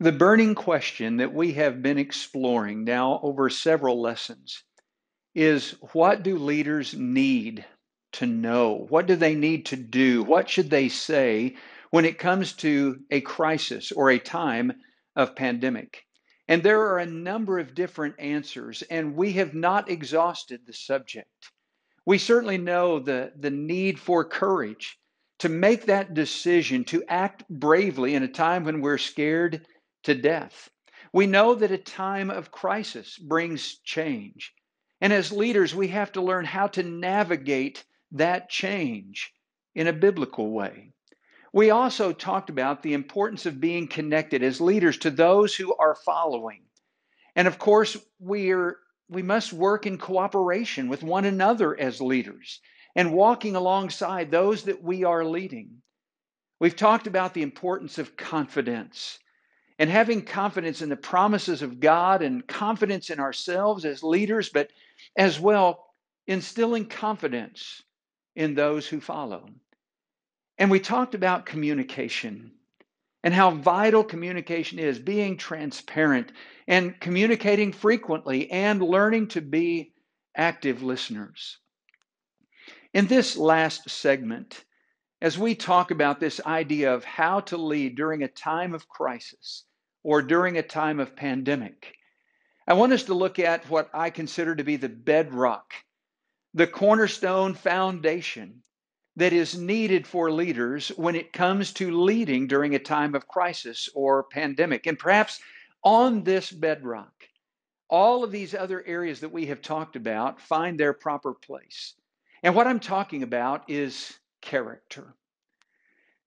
The burning question that we have been exploring now over several lessons is, what do leaders need to know? What do they need to do? What should they say when it comes to a crisis or a time of pandemic? And there are a number of different answers, and we have not exhausted the subject. We certainly know the need for courage to make that decision to act bravely in a time when we're scared to death. We know that a time of crisis brings change. And as leaders, we have to learn how to navigate that change in a biblical way. We also talked about the importance of being connected as leaders to those who are following. And of course, we must work in cooperation with one another as leaders and walking alongside those that we are leading. We've talked about the importance of confidence and having confidence in the promises of God and confidence in ourselves as leaders, but as well instilling confidence in those who follow. And we talked about communication and how vital communication is, being transparent and communicating frequently and learning to be active listeners. In this last segment, as we talk about this idea of how to lead during a time of crisis or during a time of pandemic, I want us to look at what I consider to be the bedrock, the cornerstone foundation that is needed for leaders when it comes to leading during a time of crisis or pandemic. And perhaps on this bedrock, all of these other areas that we have talked about find their proper place. And what I'm talking about is character.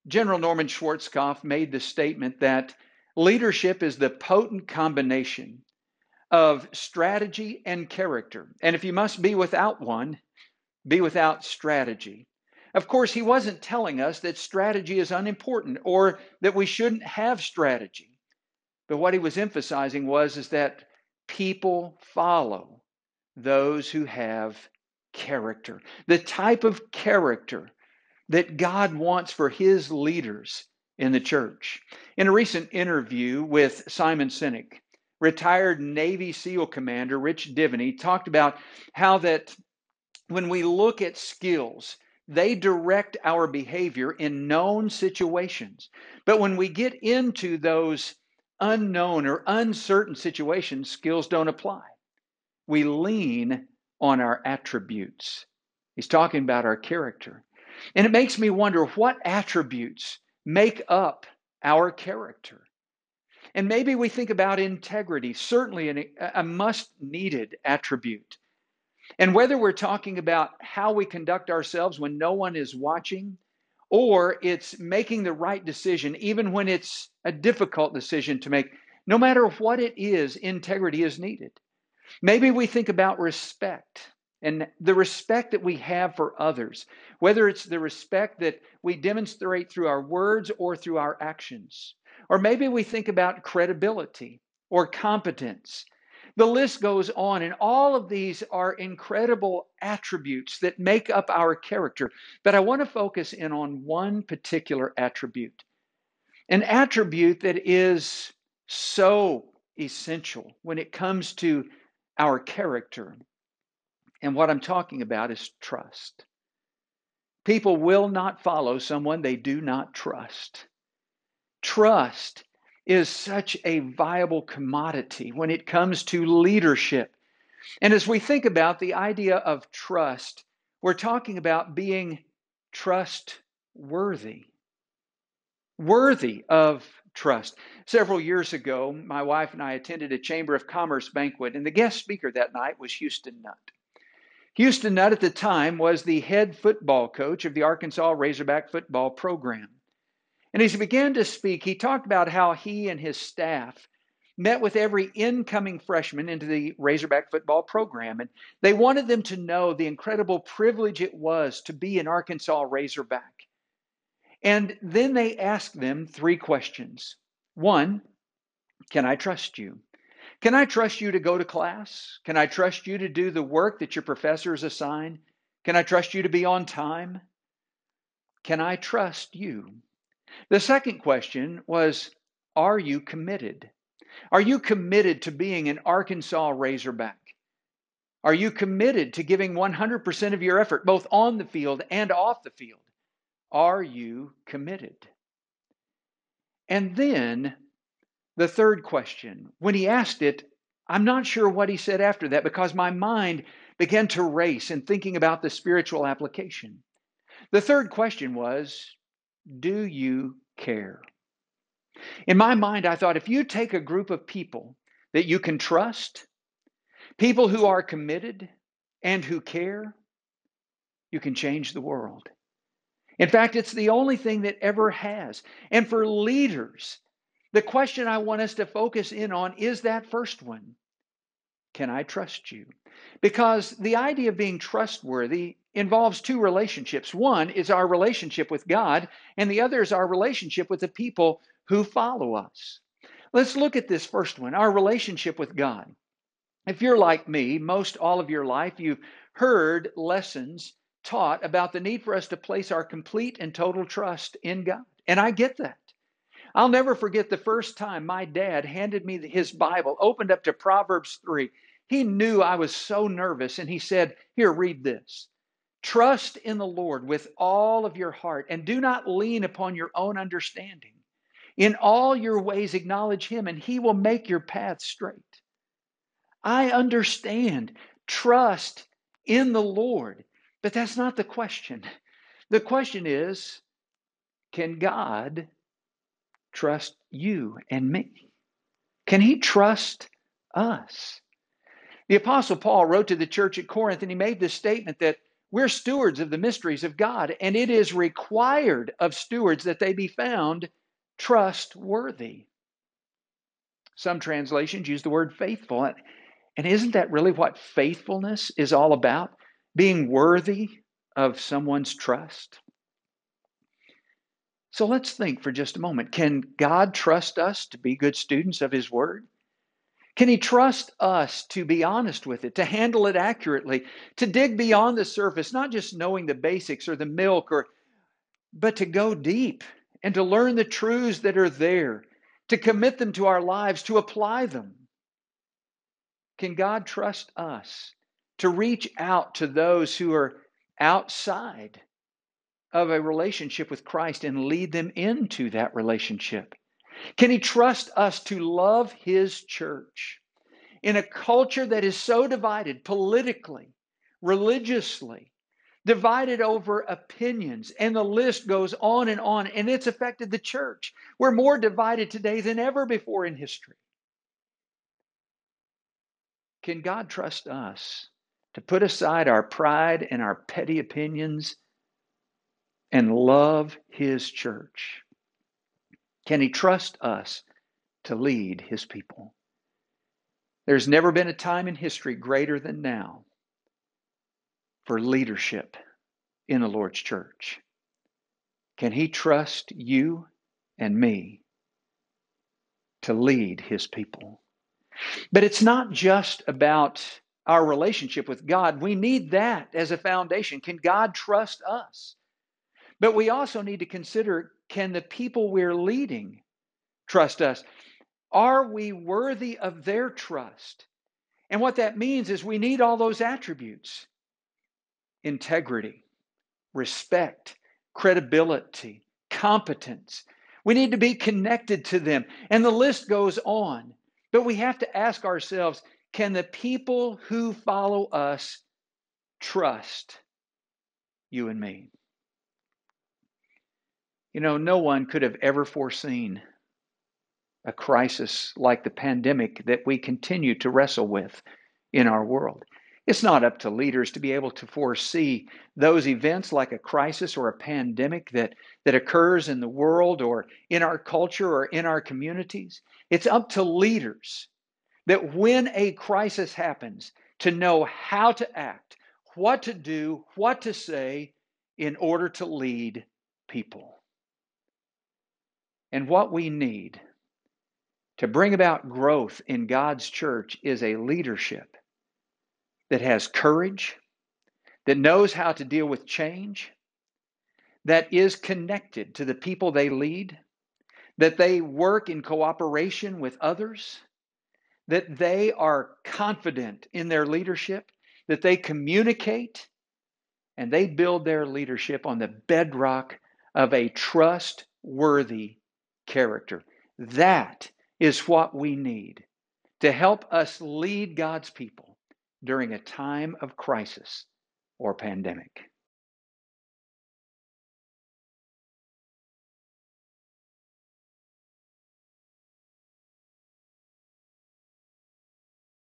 General Norman Schwarzkopf made the statement that leadership is the potent combination of strategy and character. And if you must be without one, be without strategy. Of course, he wasn't telling us that strategy is unimportant or that we shouldn't have strategy. But what he was emphasizing was that people follow those who have character, the type of character that God wants for his leaders in the church. In a recent interview with Simon Sinek, retired Navy SEAL commander Rich Diviny talked about how that when we look at skills, they direct our behavior in known situations. But when we get into those unknown or uncertain situations, skills don't apply. We lean on our attributes. He's talking about our character. And it makes me wonder, what attributes make up our character? And maybe we think about integrity, certainly a must-needed attribute. And whether we're talking about how we conduct ourselves when no one is watching, or it's making the right decision, even when it's a difficult decision to make, no matter what it is, integrity is needed. Maybe we think about respect and the respect that we have for others, whether it's the respect that we demonstrate through our words or through our actions. Or maybe we think about credibility or competence. The list goes on, and all of these are incredible attributes that make up our character. But I want to focus in on one particular attribute, an attribute that is so essential when it comes to our character. And what I'm talking about is trust. People will not follow someone they do not trust. Trust is such a viable commodity when it comes to leadership. And as we think about the idea of trust, we're talking about being trustworthy, worthy of trust. Several years ago, my wife and I attended a Chamber of Commerce banquet, and the guest speaker that night was Houston Nutt. Houston Nutt at the time was the head football coach of the Arkansas Razorback football program. And as he began to speak, he talked about how he and his staff met with every incoming freshman into the Razorback football program. And they wanted them to know the incredible privilege it was to be an Arkansas Razorback. And then they asked them three questions. One, can I trust you? Can I trust you to go to class? Can I trust you to do the work that your professors assign? Can I trust you to be on time? Can I trust you? The second question was, Are you committed? Are you committed to being an Arkansas Razorback? Are you committed to giving 100% of your effort, both on the field and off the field? Are you committed? And then the third question, when he asked it, I'm not sure what he said after that, because my mind began to race in thinking about the spiritual application. The third question was, do you care? In my mind, I thought, if you take a group of people that you can trust, people who are committed and who care, you can change the world. In fact, it's the only thing that ever has. And for leaders, the question I want us to focus in on is that first one. Can I trust you? Because the idea of being trustworthy involves two relationships. One is our relationship with God, and the other is our relationship with the people who follow us. Let's look at this first one, our relationship with God. If you're like me, most all of your life, you've heard lessons taught about the need for us to place our complete and total trust in God. And I get that. I'll never forget the first time my dad handed me his Bible, opened up to Proverbs 3. He knew I was so nervous, and he said, here, read this. Trust in the Lord with all of your heart, and do not lean upon your own understanding. In all your ways acknowledge him, and he will make your path straight. I understand trust in the Lord, but that's not the question. The question is, can God trust you and me? Can he trust us? The Apostle Paul wrote to the church at Corinth, and he made this statement that we're stewards of the mysteries of God, and it is required of stewards that they be found trustworthy. Some translations use the word faithful. And isn't that really what faithfulness is all about? Being worthy of someone's trust? So let's think for just a moment. Can God trust us to be good students of his word? Can he trust us to be honest with it, to handle it accurately, to dig beyond the surface, not just knowing the basics or the milk, but to go deep and to learn the truths that are there, to commit them to our lives, to apply them? Can God trust us to reach out to those who are outside of a relationship with Christ and lead them into that relationship? Can he trust us to love his church in a culture that is so divided politically, religiously, divided over opinions, and the list goes on, and it's affected the church? We're more divided today than ever before in history. Can God trust us to put aside our pride and our petty opinions and love his church? Can he trust us to lead his people? There's never been a time in history greater than now for leadership in the Lord's church. Can he trust you and me to lead his people? But it's not just about our relationship with God. We need that as a foundation. Can God trust us? But we also need to consider, can the people we're leading trust us? Are we worthy of their trust? And what that means is we need all those attributes: integrity, respect, credibility, competence. We need to be connected to them. And the list goes on. But we have to ask ourselves, can the people who follow us trust you and me? You know, no one could have ever foreseen a crisis like the pandemic that we continue to wrestle with in our world. It's not up to leaders to be able to foresee those events like a crisis or a pandemic that occurs in the world or in our culture or in our communities. It's up to leaders that when a crisis happens to know how to act, what to do, what to say in order to lead people. And what we need to bring about growth in God's church is a leadership that has courage, that knows how to deal with change, that is connected to the people they lead, that they work in cooperation with others, that they are confident in their leadership, that they communicate, and they build their leadership on the bedrock of a trustworthy character. That is what we need to help us lead God's people during a time of crisis or pandemic.